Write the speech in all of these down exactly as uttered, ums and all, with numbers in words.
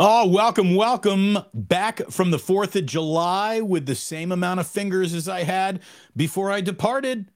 Oh, welcome, welcome back from the fourth of July with the same amount of fingers as I had before I departed.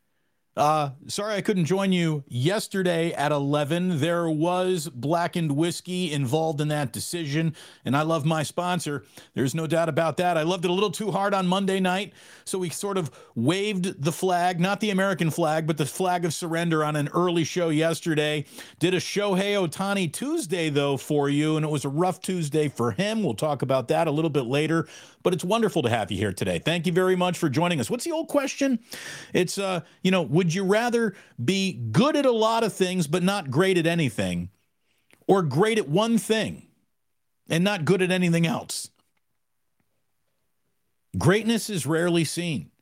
Uh, sorry I couldn't join you yesterday at eleven. There was blackened whiskey involved in that decision, and I love my sponsor. There's no doubt about that. I loved it a little too hard on Monday night, so we sort of waved the flag, not the American flag, but the flag of surrender on an early show yesterday. Did a Shohei Ohtani Tuesday, though, for you, and it was a rough Tuesday for him. We'll talk about that a little bit later, but it's wonderful to have you here today. Thank you very much for joining us. What's the old question? It's, uh, you know, would you rather be good at a lot of things but not great at anything, or great at one thing and not good at anything else? Greatness is rarely seen.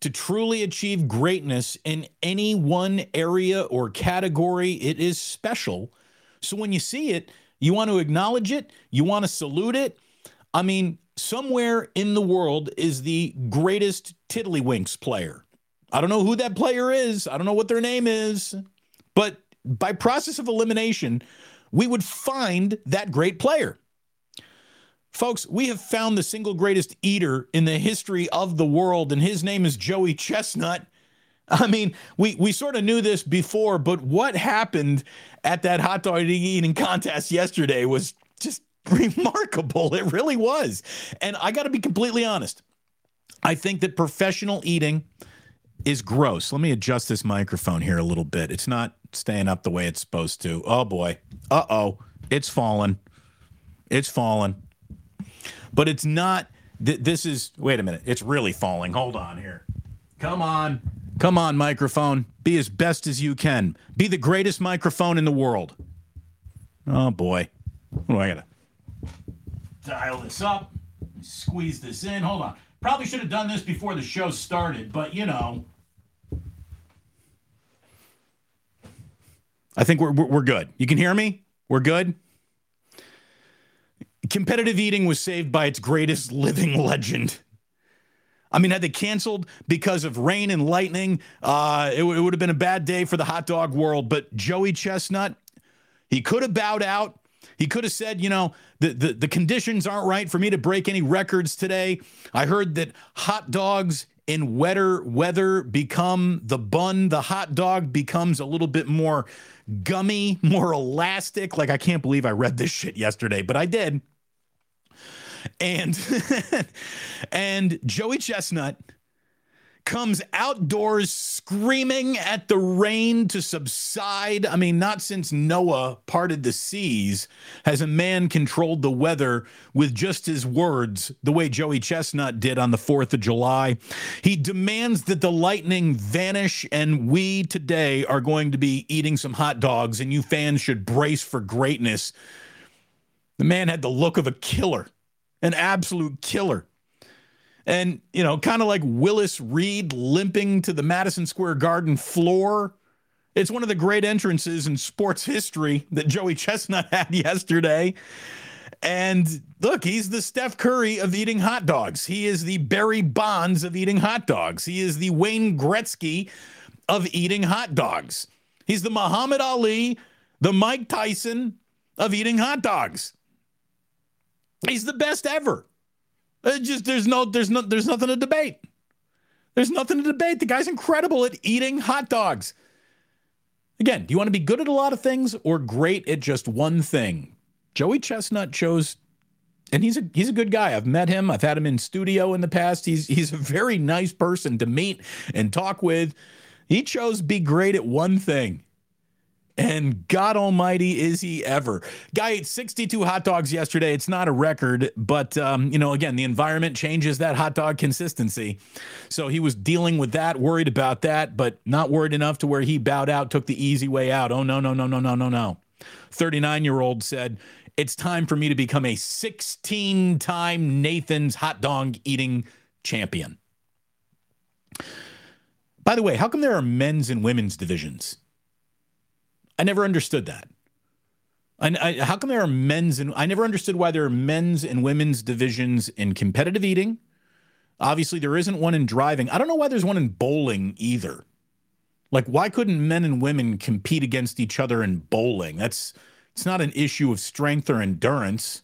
To truly achieve greatness in any one area or category, it is special. So when you see it, you want to acknowledge it. You want to salute it. I mean, somewhere in the world is the greatest tiddlywinks player. I don't know who that player is. I don't know what their name is. But by process of elimination, we would find that great player. Folks, we have found the single greatest eater in the history of the world, and his name is Joey Chestnut. I mean, we, we sort of knew this before, but what happened at that hot dog eating contest yesterday was just remarkable. It really was. And I got to be completely honest. I think that professional eating is gross. Let me adjust this microphone here a little bit. It's not staying up the way it's supposed to. Oh boy. Uh-oh. It's fallen. It's fallen. But it's not, th- this is, wait a minute. It's really falling. Hold on here. Come on. Come on, microphone. Be as best as you can. Be the greatest microphone in the world. Oh boy. What do I gotta dial this up? Squeeze this in. Hold on. Probably should have done this before the show started, but you know. I think we're we're good. You can hear me? We're good? Competitive eating was saved by its greatest living legend. I mean, had they canceled because of rain and lightning, uh, it, w- it would have been a bad day for the hot dog world. But Joey Chestnut, he could have bowed out. He could have said, you know, the, the, the conditions aren't right for me to break any records today. I heard that hot dogs in wetter weather become the bun. The hot dog becomes a little bit more gummy, more elastic. Like, I can't believe I read this shit yesterday, but I did. And, and Joey Chestnut comes outdoors screaming at the rain to subside. I mean, not since Noah parted the seas has a man controlled the weather with just his words, the way Joey Chestnut did on the fourth of July. He demands that the lightning vanish, and we today are going to be eating some hot dogs, and you fans should brace for greatness. The man had the look of a killer, an absolute killer. And, you know, kind of like Willis Reed limping to the Madison Square Garden floor. It's one of the great entrances in sports history that Joey Chestnut had yesterday. And look, he's the Steph Curry of eating hot dogs. He is the Barry Bonds of eating hot dogs. He is the Wayne Gretzky of eating hot dogs. He's the Muhammad Ali, the Mike Tyson of eating hot dogs. He's the best ever. It just there's no there's no there's nothing to debate. There's nothing to debate. The guy's incredible at eating hot dogs. Again, do you want to be good at a lot of things or great at just one thing? Joey Chestnut chose, and he's a he's a good guy. I've met him. I've had him in studio in the past. He's he's a very nice person to meet and talk with. He chose be great at one thing. And God almighty, is he ever. Guy ate sixty-two hot dogs yesterday. It's not a record, but, um, you know, again, the environment changes that hot dog consistency. So he was dealing with that, worried about that, but not worried enough to where he bowed out, took the easy way out. Oh, no, no, no, no, no, no, no. thirty-nine-year-old said, it's time for me to become a sixteen-time Nathan's hot dog eating champion. By the way, how come there are men's and women's divisions? I never understood that. And I, how come there are men's and I never understood why there are men's and women's divisions in competitive eating. Obviously, there isn't one in driving. I don't know why there's one in bowling either. Like, why couldn't men and women compete against each other in bowling? That's it's not an issue of strength or endurance.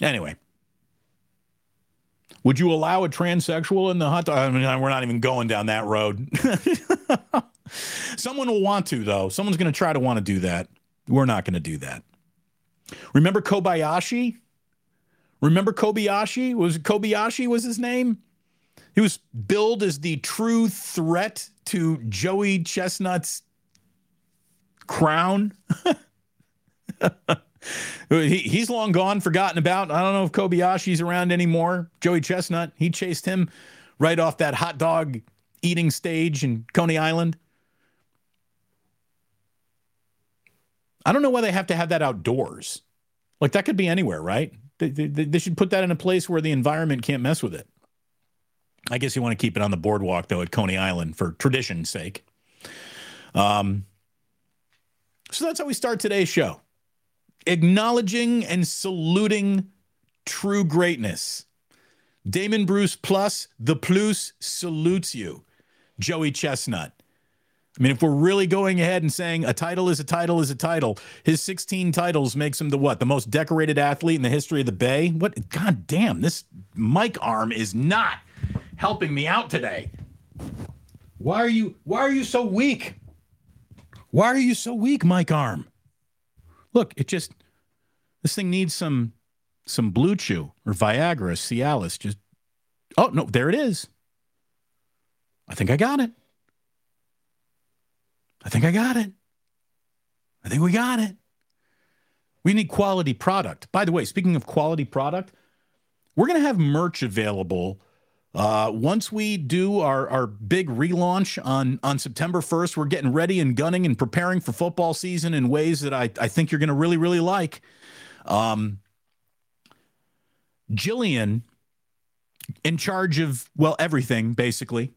Anyway. Would you allow a transsexual in the hot dog? I mean, we're not even going down that road. Someone will want to, though. Someone's going to try to want to do that. We're not going to do that. Remember Kobayashi? Remember Kobayashi? Was Kobayashi was his name? He was billed as the true threat to Joey Chestnut's crown. he, he's long gone, forgotten about. I don't know if Kobayashi's around anymore. Joey Chestnut, he chased him right off that hot dog eating stage in Coney Island. I don't know why they have to have that outdoors. Like, that could be anywhere, right? They, they, they should put that in a place where the environment can't mess with it. I guess you want to keep it on the boardwalk, though, at Coney Island for tradition's sake. Um, so that's how we start today's show. Acknowledging and saluting true greatness. Damon Bruce Plus, the Plus salutes you. Joey Chestnut. I mean, if we're really going ahead and saying a title is a title is a title, his sixteen titles makes him the what? The most decorated athlete in the history of the Bay? What? God damn, this mic arm is not helping me out today. Why are you why are you so weak? Why are you so weak, mic arm? Look, it just this thing needs some some Blue Chew or Viagra, Cialis, just oh no, there it is. I think I got it. I think I got it. I think we got it. We need quality product. By the way, speaking of quality product, we're going to have merch available uh, once we do our, our big relaunch on, on September first. We're getting ready and gunning and preparing for football season in ways that I, I think you're going to really, really like. Um, Jillian, in charge of, well, everything, basically,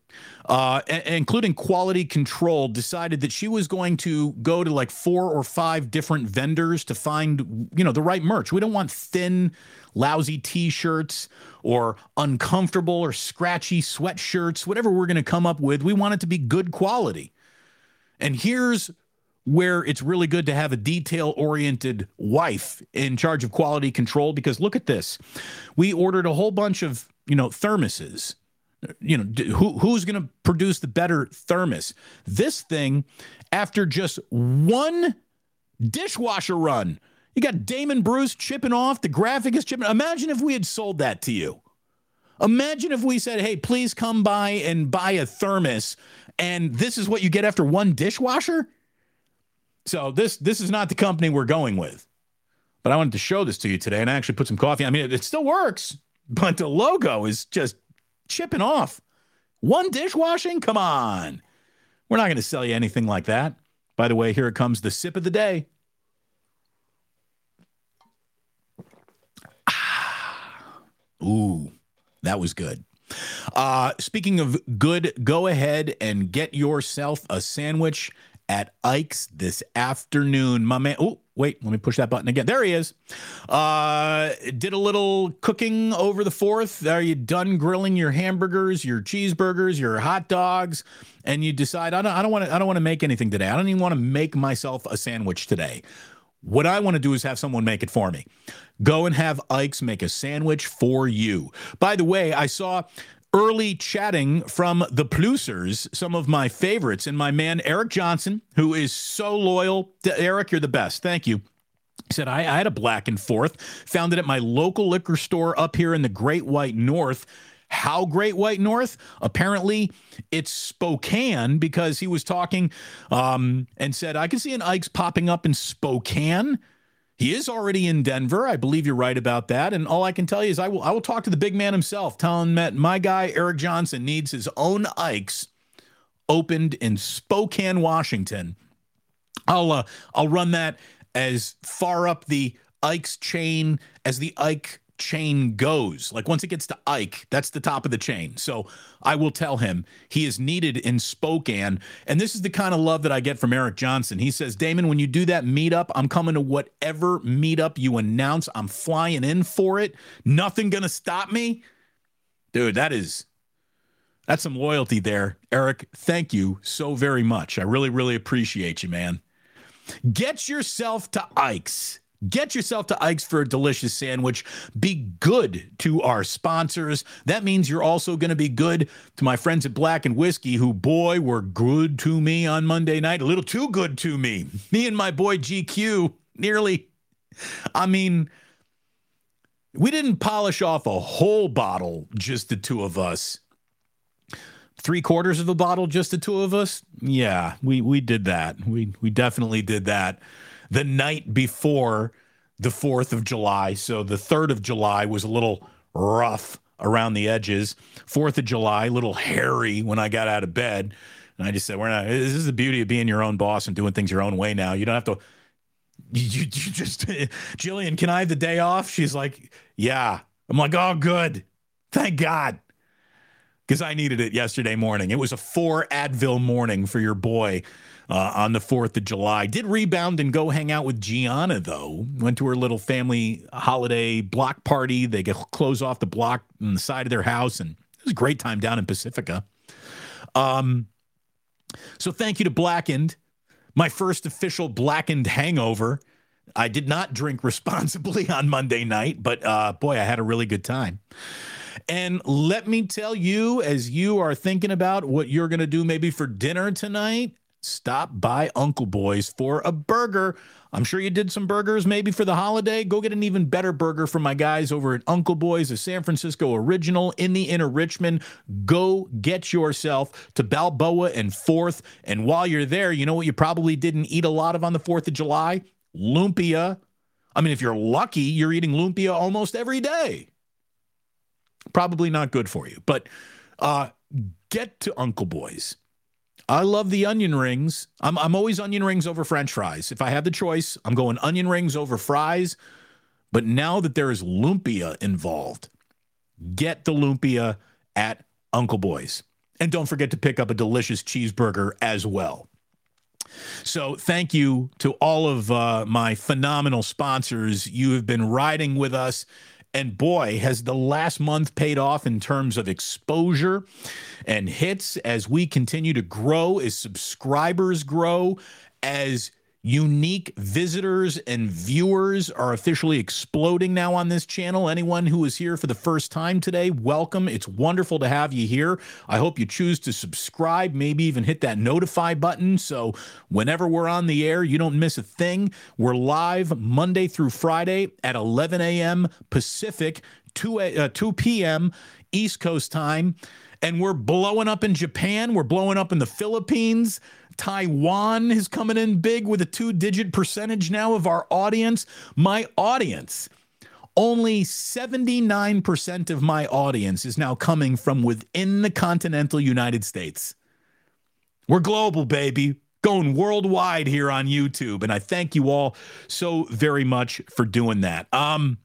uh, a- including quality control, decided that she was going to go to like four or five different vendors to find, you know, the right merch. We don't want thin, lousy T-shirts or uncomfortable or scratchy sweatshirts, whatever we're going to come up with. We want it to be good quality. And here's where it's really good to have a detail-oriented wife in charge of quality control, because look at this. We ordered a whole bunch of you know, thermoses, you know, who who's going to produce the better thermos? This thing, after just one dishwasher run, you got Damon Bruce chipping off, the graphic is chipping. Imagine if we had sold that to you. Imagine if we said, hey, please come by and buy a thermos, and this is what you get after one dishwasher. So this, this is not the company we're going with, but I wanted to show this to you today, and I actually put some coffee. I mean, it, it still works. But the logo is just chipping off. One dishwashing? Come on. We're not going to sell you anything like that. By the way, here it comes, the sip of the day. Ah, ooh, that was good. Uh, speaking of good, go ahead and get yourself a sandwich at Ike's this afternoon. My man, oh, wait, let me push that button again. There he is. Uh, did a little cooking over the fourth. Are you done grilling your hamburgers, your cheeseburgers, your hot dogs? And you decide, I don't I don't want to I don't want to make anything today. I don't even want to make myself a sandwich today. What I want to do is have someone make it for me. Go and have Ike's make a sandwich for you. By the way, I saw early chatting from the Plusers, some of my favorites, and my man Eric Johnson, who is so loyal. To Eric, you're the best. Thank you. He said, I, I had a Black and Forth, found it at my local liquor store up here in the Great White North. How Great White North? Apparently, it's Spokane, because he was talking um, and said, I can see an Ike's popping up in Spokane. He is already in Denver. I believe you're right about that. And all I can tell you is I will I will talk to the big man himself, tell him that my guy, Eric Johnson, needs his own Ike's opened in Spokane, Washington. I'll uh, I'll run that as far up the Ike's chain as the Ike chain goes. Like, once it gets to Ike, that's the top of the chain. So I will tell him he is needed in Spokane. And this is the kind of love that I get from Eric Johnson. He says, Damon, when you do that meetup, I'm coming to whatever meetup you announce. I'm flying in for it. Nothing gonna stop me. Dude, that is that's some loyalty there. Eric, thank you so very much. I really, really appreciate you, man. Get yourself to Ike's Get yourself to Ike's for a delicious sandwich. Be good to our sponsors. That means you're also going to be good to my friends at Black and Whiskey, who, boy, were good to me on Monday night. A little too good to me. Me and my boy G Q nearly, I mean, we didn't polish off a whole bottle, just the two of us. Three quarters of a bottle, just the two of us. Yeah, we we did that. We we definitely did that. The night before the fourth of July. So the third of July was a little rough around the edges. fourth of July, a little hairy when I got out of bed. And I just said, we're not, this is the beauty of being your own boss and doing things your own way now. You don't have to, you, you just, Jillian, can I have the day off? She's like, yeah. I'm like, oh, good. Thank God. Because I needed it yesterday morning. It was a four Advil morning for your boy. Uh, on the fourth of July. Did rebound and go hang out with Gianna, though. Went to her little family holiday block party. They get close off the block on the side of their house, and it was a great time down in Pacifica. Um, so thank you to Blackened, my first official Blackened hangover. I did not drink responsibly on Monday night, but uh, boy, I had a really good time. And let me tell you, as you are thinking about what you're going to do maybe for dinner tonight, stop by Uncle Boy's for a burger. I'm sure you did some burgers maybe for the holiday. Go get an even better burger from my guys over at Uncle Boy's, a San Francisco original in the inner Richmond. Go get yourself to Balboa and fourth. And while you're there, you know what you probably didn't eat a lot of on the fourth of July? Lumpia. I mean, if you're lucky, you're eating lumpia almost every day. Probably not good for you, but uh, get to Uncle Boy's. I love the onion rings. I'm I'm always onion rings over French fries. If I have the choice, I'm going onion rings over fries. But now that there is lumpia involved, get the lumpia at Uncle Boy's. And don't forget to pick up a delicious cheeseburger as well. So thank you to all of uh, my phenomenal sponsors. You have been riding with us. And boy, has the last month paid off in terms of exposure and hits as we continue to grow, as subscribers grow, as unique visitors and viewers are officially exploding now on this channel. Anyone who is here for the first time today, welcome. It's wonderful to have you here. I hope you choose to subscribe, maybe even hit that notify button. So whenever we're on the air, you don't miss a thing. We're live Monday through Friday at eleven a.m. Pacific, two p.m. East Coast time. And we're blowing up in Japan. We're blowing up in the Philippines. Taiwan is coming in big with a two-digit percentage now of our audience. My audience, only seventy-nine percent of my audience is now coming from within the continental United States. We're global, baby. Going worldwide here on YouTube. And I thank you all so very much for doing that. Um,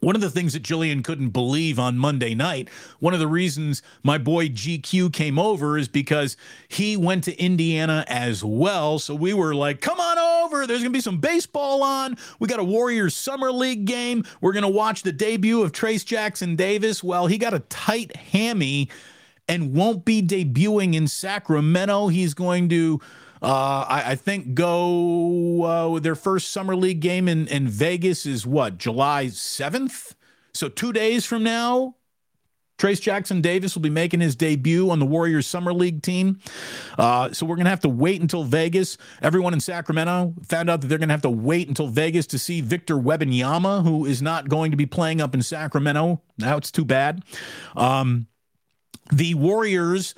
One of the things that Jillian couldn't believe on Monday night, one of the reasons my boy G Q came over is because he went to Indiana as well. So we were like, come on over. There's going to be some baseball on. We got a Warriors Summer League game. We're going to watch the debut of Trace Jackson Davis. Well, he got a tight hammy and won't be debuting in Sacramento. He's going to... Uh, I, I think go uh, their first summer league game in, in Vegas is what, July seventh? So two days from now, Trace Jackson Davis will be making his debut on the Warriors Summer League team. Uh, so we're going to have to wait until Vegas. Everyone in Sacramento found out that they're going to have to wait until Vegas to see Victor Wembanyama, who is not going to be playing up in Sacramento. Now it's too bad. Um, the Warriors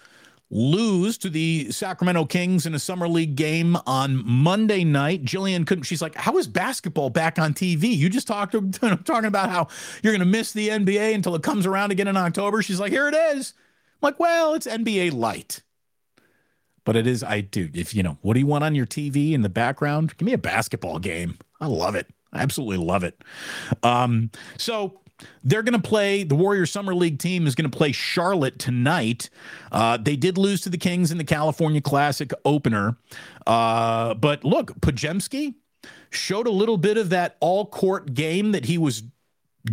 lose to the Sacramento Kings in a summer league game on Monday night. Jillian couldn't, she's like, how is basketball back on T V? You just talked talking about how you're going to miss the N B A until it comes around again in October. She's like, here it is. I'm like, well, it's N B A light. But it is, I do. If you know, what do you want on your T V in the background? Give me a basketball game. I love it. I absolutely love it. Um, so They're going to play, the Warriors Summer League team is going to play Charlotte tonight. Uh, they did lose to the Kings in the California Classic opener. Uh, but look, Podziemski showed a little bit of that all-court game that he was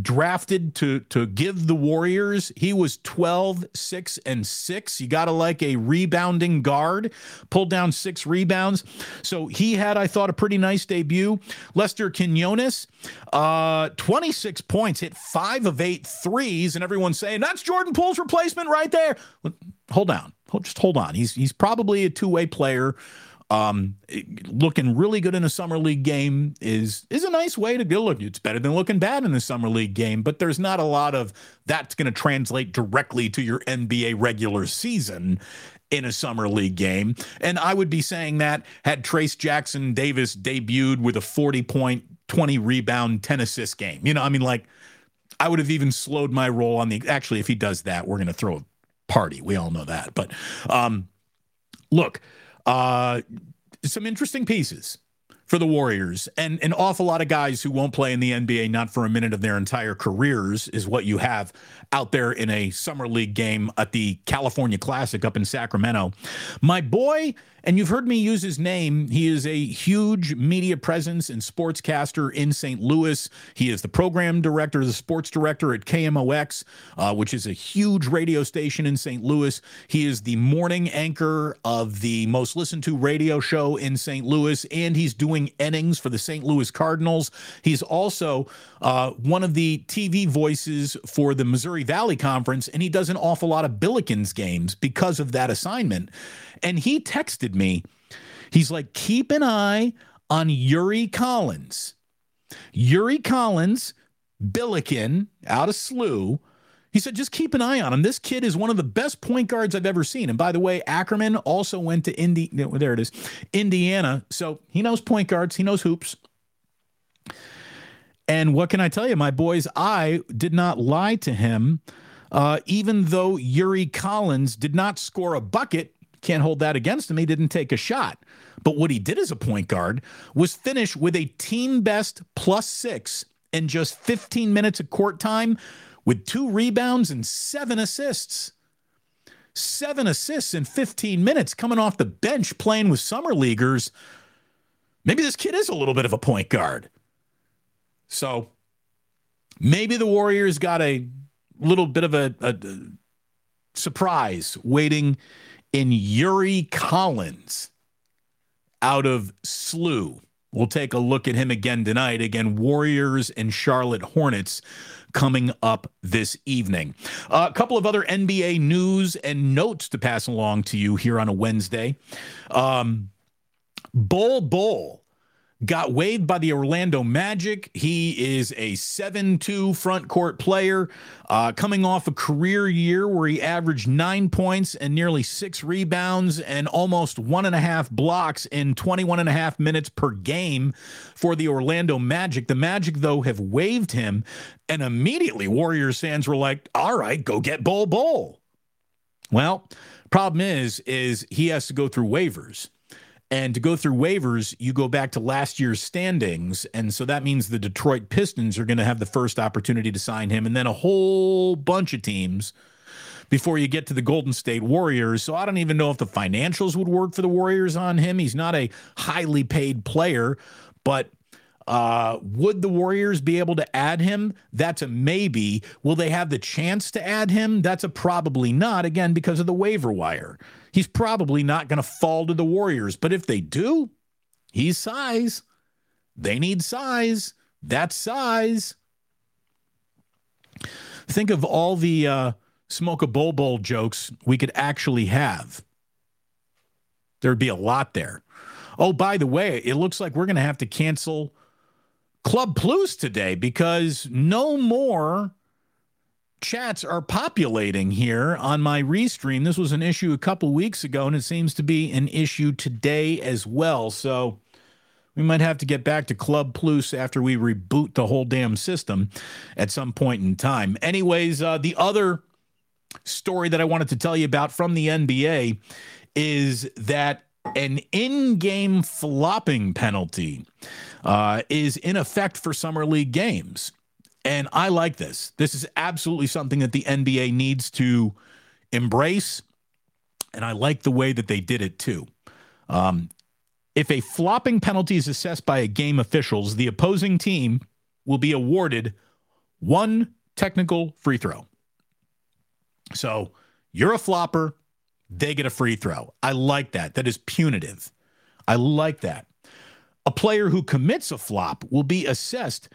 drafted to to give the Warriors. He was twelve, six, and six. You got to like a rebounding guard, pulled down six rebounds. So he had, I thought, a pretty nice debut. Lester Quiñones, uh, twenty-six points, hit five of eight threes, and everyone's saying, that's Jordan Poole's replacement right there. Well, hold on. Just hold on. He's, he's probably a two-way player. Um, looking really good in a summer league game is is a nice way to go. Look, it's better than looking bad in the summer league game, but there's not a lot of that's going to translate directly to your N B A regular season in a summer league game. And I would be saying that had Trace Jackson Davis debuted with a forty-point, twenty-rebound, ten-assist game. You know, I mean, like, I would have even slowed my roll on the – actually, if he does that, we're going to throw a party. We all know that. But, um, look – Uh, some interesting pieces for the Warriors, and an awful lot of guys who won't play in the N B A, not for a minute of their entire careers, is what you have out there in a summer league game at the California Classic up in Sacramento. My boy, and you've heard me use his name, he is a huge media presence and sportscaster in Saint Louis. He is the program director, the sports director at K M O X, uh, which is a huge radio station in Saint Louis. He is the morning anchor of the most listened to radio show in Saint Louis, and he's doing innings for the Saint Louis Cardinals. He's also uh, one of the T V voices for the Missouri Valley Conference, and he does an awful lot of Billikens games because of that assignment. And he texted me. He's like, keep an eye on Yuri Collins. Yuri Collins, Billiken, out of S L U. He said, just keep an eye on him. This kid is one of the best point guards I've ever seen. And by the way, Ackerman also went to Indi- there it is, Indiana. So he knows point guards. He knows hoops. And what can I tell you? My boy's eye did not lie to him, uh, even though Yuri Collins did not score a bucket. Can't hold that against him. He didn't take a shot. But what he did as a point guard was finish with a team best plus six in just fifteen minutes of court time, with two rebounds and seven assists. Seven assists in fifteen minutes, coming off the bench, playing with summer leaguers. Maybe this kid is a little bit of a point guard. So maybe the Warriors got a little bit of a, a, a surprise waiting in Yuri Collins out of S L U. We'll take a look at him again tonight. Again, Warriors and Charlotte Hornets coming up this evening. Uh, a couple of other N B A news and notes to pass along to you here on a Wednesday. Um, Bol Bol got waived by the Orlando Magic. He is a seven two front court player, uh, coming off a career year where he averaged nine points and nearly six rebounds and almost one and a half blocks in twenty-one and a half minutes per game for the Orlando Magic. The Magic, though, have waived him, and immediately Warriors fans were like, all right, go get Bol Bol. Well, problem is, is he has to go through waivers. And to go through waivers, you go back to last year's standings. And so that means the Detroit Pistons are going to have the first opportunity to sign him, and then a whole bunch of teams before you get to the Golden State Warriors. So I don't even know if the financials would work for the Warriors on him. He's not a highly paid player, but uh, would the Warriors be able to add him? That's a maybe. Will they have the chance to add him? That's a probably not, again, because of the waiver wire. He's probably not going to fall to the Warriors, but if they do, he's size. They need size. That's size. Think of all the uh, Smoke a Bol Bol jokes we could actually have. There'd be a lot there. Oh, by the way, it looks like we're going to have to cancel Club Plus today because no more chats are populating here on my restream. This was an issue a couple weeks ago, and it seems to be an issue today as well. So we might have to get back to Club Plus after we reboot the whole damn system at some point in time. Anyways, uh, the other story that I wanted to tell you about from the N B A is that an in-game flopping penalty uh, is in effect for summer league games. And I like this. This is absolutely something that the N B A needs to embrace. And I like the way that they did it too. Um, if a flopping penalty is assessed by a game officials, the opposing team will be awarded one technical free throw. So you're a flopper. They get a free throw. I like that. That is punitive. I like that. A player who commits a flop will be assessed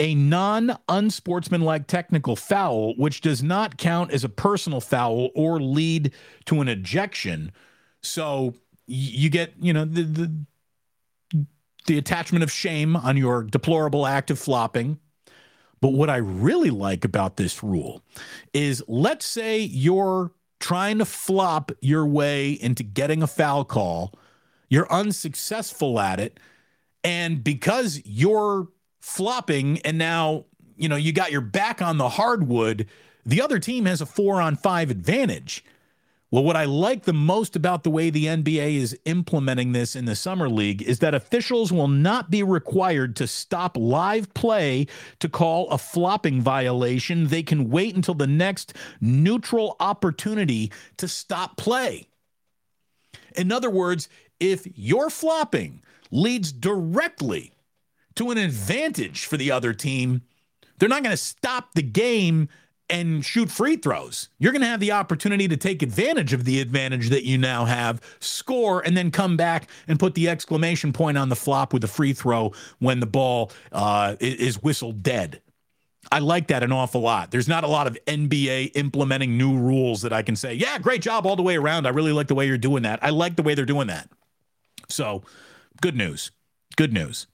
a non-unsportsmanlike technical foul, which does not count as a personal foul or lead to an ejection. So you get, you know, the the, the attachment of shame on your deplorable act of flopping. But what I really like about this rule is, let's say you're trying to flop your way into getting a foul call. You're unsuccessful at it. And because you're flopping and now, you know, you got your back on the hardwood, the other team has a four on five advantage. Well, what I like the most about the way the N B A is implementing this in the summer league is that officials will not be required to stop live play to call a flopping violation. They can wait until the next neutral opportunity to stop play. In other words, if you're flopping leads directly to an advantage for the other team, they're not going to stop the game and shoot free throws. You're going to have the opportunity to take advantage of the advantage that you now have, score, and then come back and put the exclamation point on the flop with a free throw when the ball uh, is whistled dead. I like that an awful lot. There's not a lot of N B A implementing new rules that I can say, yeah, great job all the way around. I really like the way you're doing that. I like the way they're doing that. So good news. Good news.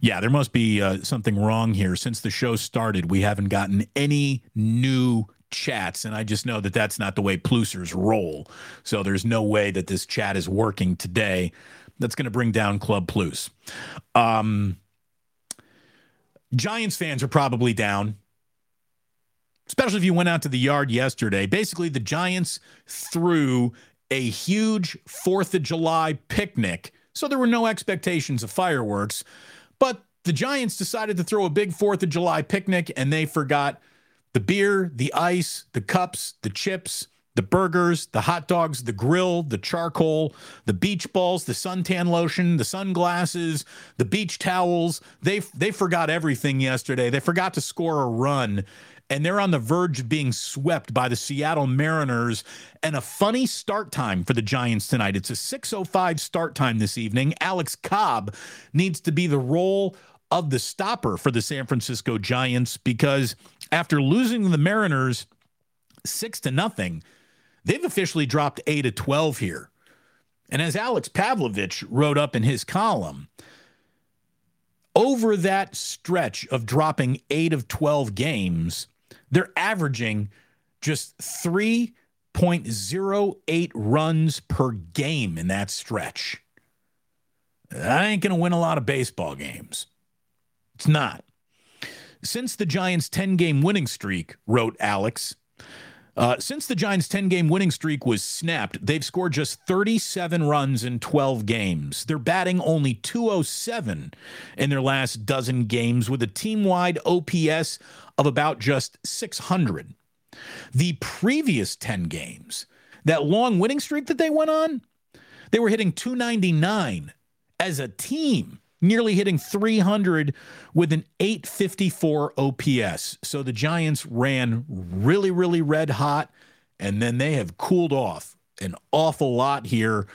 Yeah, there must be uh, something wrong here. Since the show started, we haven't gotten any new chats, and I just know that that's not the way Plusers roll. So there's no way that this chat is working today. That's going to bring down Club Plus. Um, Giants fans are probably down, especially if you went out to the yard yesterday. Basically, the Giants threw a huge fourth of July picnic, so there were no expectations of fireworks. But the Giants decided to throw a big fourth of July picnic, and they forgot the beer, the ice, the cups, the chips, the burgers, the hot dogs, the grill, the charcoal, the beach balls, the suntan lotion, the sunglasses, the beach towels. They they forgot everything yesterday. They forgot to score a run, and they're on the verge of being swept by the Seattle Mariners. And a funny start time for the Giants tonight. It's a six oh five start time this evening. Alex Cobb needs to be the role of the stopper for the San Francisco Giants, because after losing the Mariners six to nothing, they've officially dropped eight to twelve here. And as Alex Pavlovich wrote up in his column, over that stretch of dropping eight of twelve games, they're averaging just three point oh eight runs per game in that stretch. That ain't going to win a lot of baseball games. It's not. Since the Giants' ten-game winning streak, wrote Alex, Uh, since the Giants' ten-game winning streak was snapped, they've scored just thirty-seven runs in twelve games. They're batting only two oh seven in their last dozen games with a team-wide O P S of about just six hundred. The previous ten games, that long winning streak that they went on, they were hitting two ninety-nine as a team, nearly hitting three hundred with an eight fifty-four O P S. So the Giants ran really, really red hot, and then they have cooled off an awful lot here.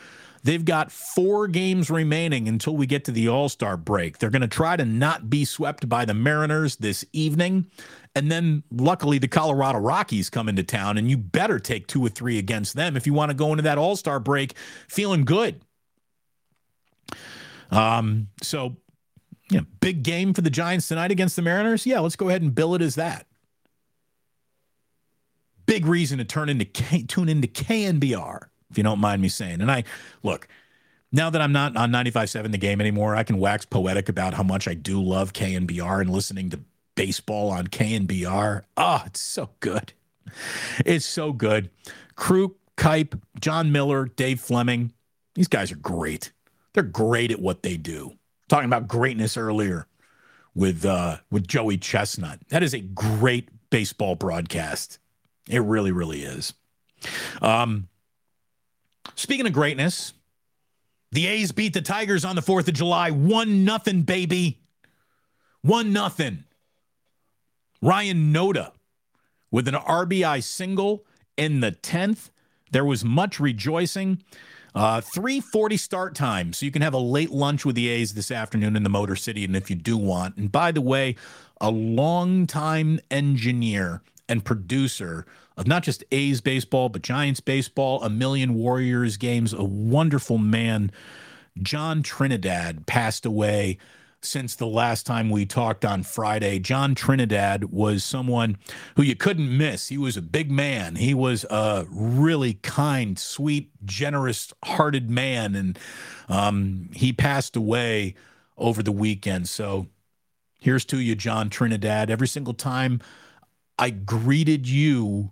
They've got four games remaining until we get to the All-Star break. They're going to try to not be swept by the Mariners this evening. And then, luckily, the Colorado Rockies come into town, and you better take two or three against them if you want to go into that All-Star break feeling good. Um, so, yeah, big game for the Giants tonight against the Mariners. Yeah, let's go ahead and bill it as that. Big reason to turn into K, tune into K N B R, if you don't mind me saying. And I, look, now that I'm not on ninety-five point seven The Game anymore, I can wax poetic about how much I do love K N B R and listening to baseball on K N B R. Oh, it's so good. It's so good. Kruk, Kipe, John Miller, Dave Fleming, these guys are great. They're great at what they do. Talking about greatness earlier with uh, with Joey Chestnut. That is a great baseball broadcast. It really, really is. Um, speaking of greatness, the A's beat the Tigers on the fourth of July. one nothing, baby. one nothing. Ryan Noda with an R B I single in the tenth. There was much rejoicing. Uh, three forty start time, so you can have a late lunch with the A's this afternoon in the Motor City, and if you do want. And by the way, a longtime engineer and producer of not just A's baseball, but Giants baseball, a million Warriors games, a wonderful man, John Trinidad, passed away since the last time we talked on Friday. John Trinidad was someone who you couldn't miss. He was a big man. He was a really kind, sweet, generous-hearted man, and um, he passed away over the weekend. So here's to you, John Trinidad. Every single time I greeted you,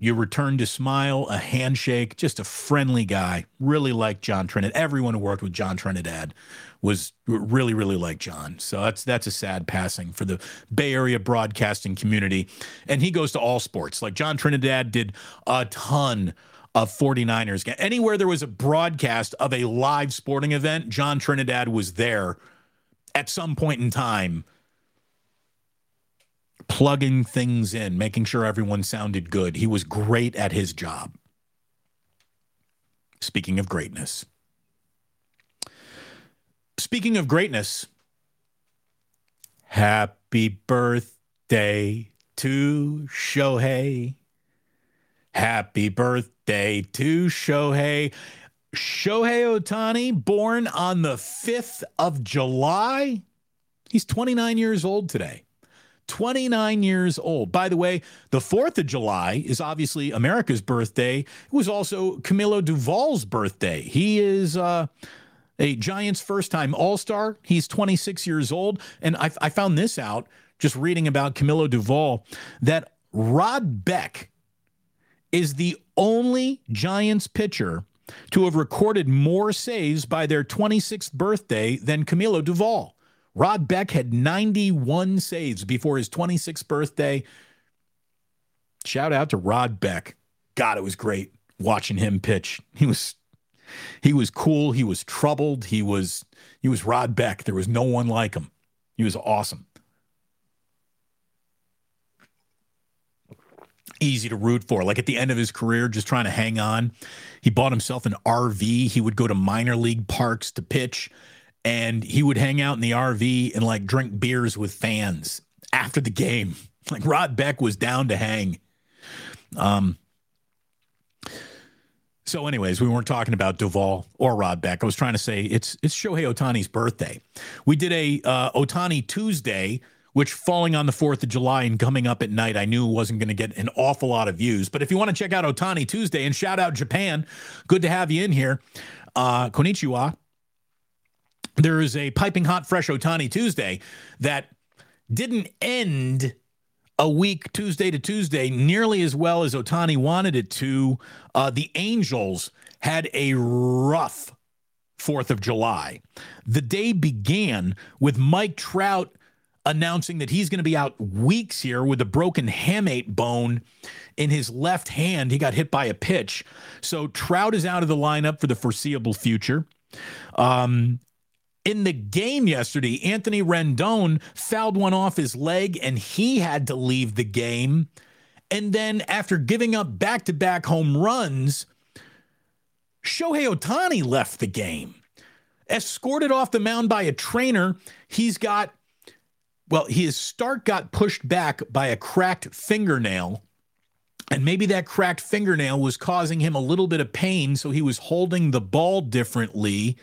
you returned a smile, a handshake, just a friendly guy. Really liked John Trinidad. Everyone who worked with John Trinidad was really, really like John. So that's that's a sad passing for the Bay Area broadcasting community. And he goes to all sports. Like John Trinidad did a ton of forty-niners. Anywhere there was a broadcast of a live sporting event, John Trinidad was there at some point in time, plugging things in, making sure everyone sounded good. He was great at his job. Speaking of greatness. Speaking of greatness, happy birthday to Shohei. Happy birthday to Shohei. Shohei Ohtani, born on the fifth of July. He's twenty-nine years old today. twenty-nine years old. By the way, the fourth of July is obviously America's birthday. It was also Camilo Duval's birthday. He is uh, a Giants first-time All-Star. He's twenty-six years old. And I, I found this out just reading about Camilo Duval, that Rod Beck is the only Giants pitcher to have recorded more saves by their twenty-sixth birthday than Camilo Duval. Rod Beck had ninety-one saves before his twenty-sixth birthday. Shout out to Rod Beck. God, it was great watching him pitch. He was he was cool. He was troubled. He was he was Rod Beck. There was no one like him. He was awesome. Easy to root for. Like at the end of his career, just trying to hang on. He bought himself an R V. He would go to minor league parks to pitch. And he would hang out in the R V and like drink beers with fans after the game. Like Rod Beck was down to hang. Um. So anyways, we weren't talking about Duval or Rod Beck. I was trying to say it's it's Shohei Ohtani's birthday. We did a uh, Ohtani Tuesday, which falling on the fourth of July and coming up at night, I knew wasn't going to get an awful lot of views. But if you want to check out Ohtani Tuesday and shout out Japan, good to have you in here. Uh, konnichiwa. There is a piping hot, fresh Ohtani Tuesday that didn't end a week Tuesday to Tuesday nearly as well as Ohtani wanted it to. Uh, the Angels had a rough fourth of July. The day began with Mike Trout announcing that he's going to be out weeks here with a broken hamate bone in his left hand. He got hit by a pitch. So Trout is out of the lineup for the foreseeable future. Um... In the game yesterday, Anthony Rendon fouled one off his leg, and he had to leave the game. And then after giving up back-to-back home runs, Shohei Ohtani left the game. Escorted off the mound by a trainer, he's got, well, his start got pushed back by a cracked fingernail. And maybe that cracked fingernail was causing him a little bit of pain, so he was holding the ball differently,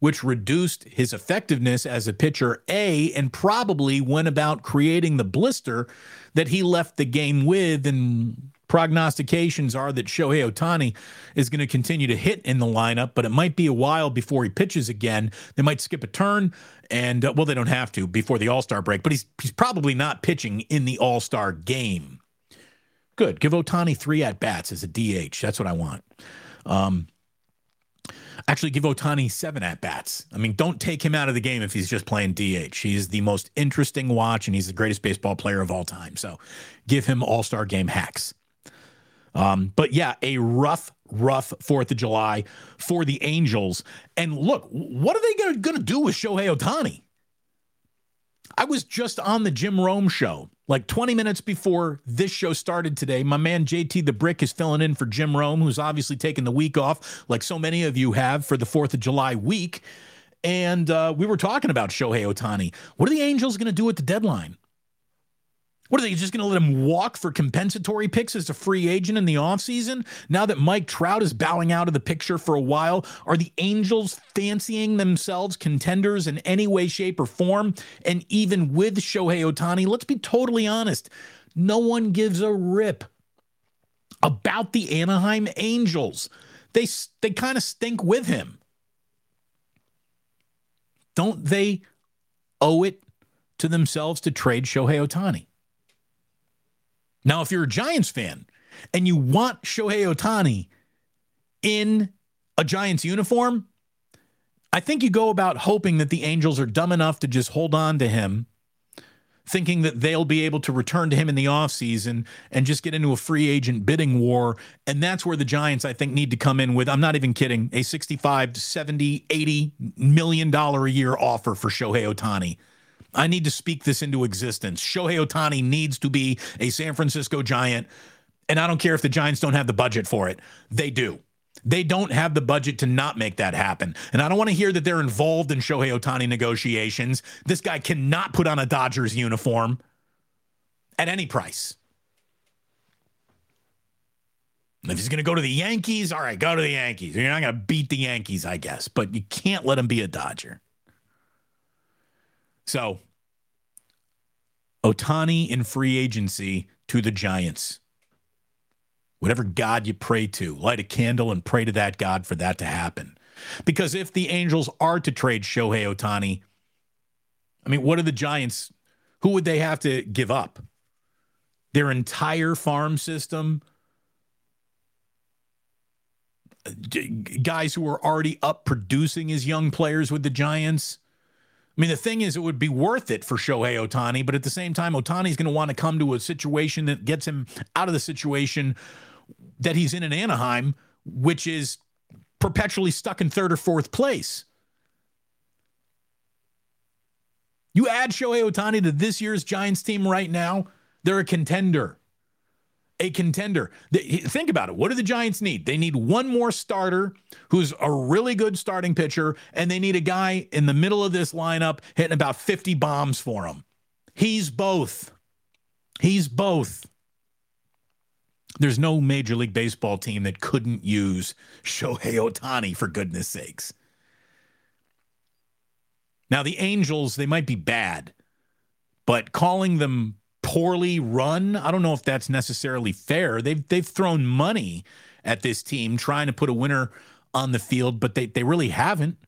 which reduced his effectiveness as a pitcher, A, and probably went about creating the blister that he left the game with. And prognostications are that Shohei Ohtani is going to continue to hit in the lineup, but it might be a while before he pitches again. They might skip a turn, and, uh, well, they don't have to before the All-Star break, but he's, he's probably not pitching in the All-Star game. Good. Give Ohtani three at-bats as a D H. That's what I want. Um... Actually, give Ohtani seven at-bats. I mean, don't take him out of the game if he's just playing D H. He's the most interesting watch, and he's the greatest baseball player of all time. So give him All-Star game hacks. Um, but, yeah, a rough, rough fourth of July for the Angels. And, look, what are they going to do with Shohei Ohtani? I was just on the Jim Rome show Like twenty minutes before this show started today, my man J T the Brick is filling in for Jim Rome, who's obviously taking the week off, like so many of you have, for the fourth of July week. And uh, we were talking about Shohei Ohtani. What are the Angels going to do at the deadline? What, are they just going to let him walk for compensatory picks as a free agent in the offseason? Now that Mike Trout is bowing out of the picture for a while, are the Angels fancying themselves contenders in any way, shape, or form? And even with Shohei Ohtani, let's be totally honest, no one gives a rip about the Anaheim Angels. They, they kind of stink with him. Don't they owe it to themselves to trade Shohei Ohtani? Now, if you're a Giants fan and you want Shohei Ohtani in a Giants uniform, I think you go about hoping that the Angels are dumb enough to just hold on to him, thinking that they'll be able to return to him in the offseason and just get into a free agent bidding war. And that's where the Giants, I think, need to come in with, I'm not even kidding, a sixty-five to seventy, eighty million dollars a year offer for Shohei Ohtani. I need to speak this into existence. Shohei Ohtani needs to be a San Francisco Giant, and I don't care if the Giants don't have the budget for it. They do. They don't have the budget to not make that happen, and I don't want to hear that they're involved in Shohei Ohtani negotiations. This guy cannot put on a Dodgers uniform at any price. If he's going to go to the Yankees, all right, go to the Yankees. You're not going to beat the Yankees, I guess, but you can't let him be a Dodger. So, Ohtani in free agency to the Giants. Whatever God you pray to, light a candle and pray to that God for that to happen. Because if the Angels are to trade Shohei Ohtani, I mean, what are the Giants? Who would they have to give up? Their entire farm system? Guys who were already up producing as young players with the Giants? I mean, the thing is, it would be worth it for Shohei Ohtani, but at the same time, Ohtani's going to want to come to a situation that gets him out of the situation that he's in in Anaheim, which is perpetually stuck in third or fourth place. You add Shohei Ohtani to this year's Giants team right now, they're a contender. A contender. Think about it. What do the Giants need? They need one more starter who's a really good starting pitcher, and they need a guy in the middle of this lineup hitting about fifty bombs for him. He's both. He's both. There's no Major League Baseball team that couldn't use Shohei Ohtani, for goodness sakes. Now, the Angels, they might be bad, but calling them poorly run, I don't know if that's necessarily fair. They've they've thrown money at this team trying to put a winner on the field, but they, they really haven't.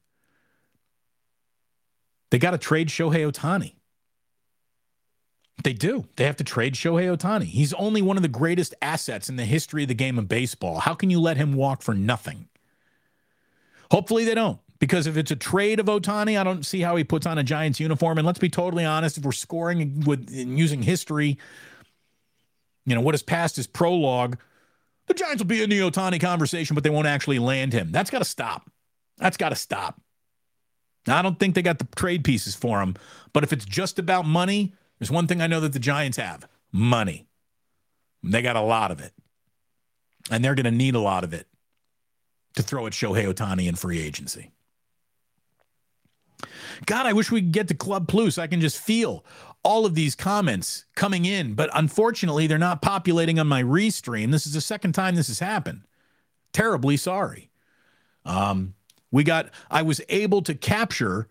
They got to trade Shohei Ohtani. They do. They have to trade Shohei Ohtani. He's only one of the greatest assets in the history of the game of baseball. How can you let him walk for nothing? Hopefully they don't. Because if it's a trade of Ohtani, I don't see how he puts on a Giants uniform. And let's be totally honest, if we're scoring with and using history, you know, what is past is prologue, the Giants will be in the Ohtani conversation, but they won't actually land him. That's got to stop. That's got to stop. Now, I don't think they got the trade pieces for him. But if it's just about money, there's one thing I know that the Giants have, money. They got a lot of it. And they're going to need a lot of it to throw at Shohei Ohtani in free agency. God, I wish we could get to Club Plus. I can just feel all of these comments coming in, but unfortunately, they're not populating on my restream. This is the second time this has happened. Terribly sorry. Um, we got. I was able to capture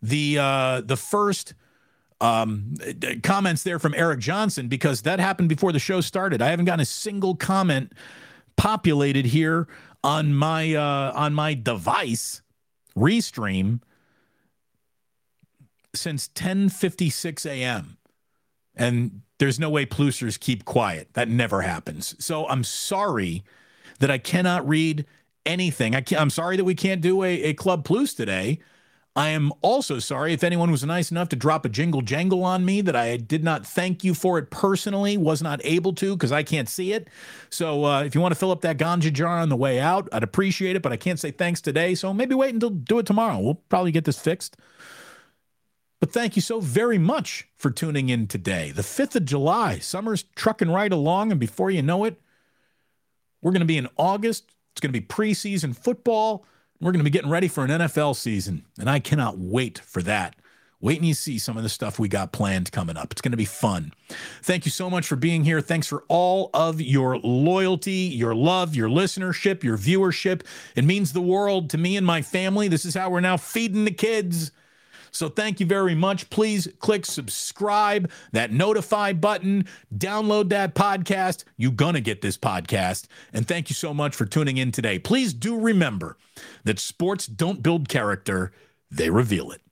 the uh, the first um, comments there from Eric Johnson because that happened before the show started. I haven't gotten a single comment populated here on my uh, on my device restream since ten fifty-six a.m. and there's no way Plusers keep quiet. That never happens. So I'm sorry that I cannot read anything. I can't, I'm sorry that we can't do a, a Club Plus today. I am also sorry if anyone was nice enough to drop a jingle jangle on me that I did not thank you for it personally, was not able to because I can't see it. So uh, if you want to fill up that ganja jar on the way out, I'd appreciate it, but I can't say thanks today. So maybe wait until do it tomorrow. We'll probably get this fixed. But thank you so very much for tuning in today. The fifth of July, summer's trucking right along, and before you know it, we're going to be in August. It's going to be preseason football. We're going to be getting ready for an N F L season, and I cannot wait for that. Wait and you see some of the stuff we got planned coming up. It's going to be fun. Thank you so much for being here. Thanks for all of your loyalty, your love, your listenership, your viewership. It means the world to me and my family. This is how we're now feeding the kids. So thank you very much. Please click subscribe, that notify button, download that podcast. You're going to get this podcast. And thank you so much for tuning in today. Please do remember that sports don't build character. They reveal it.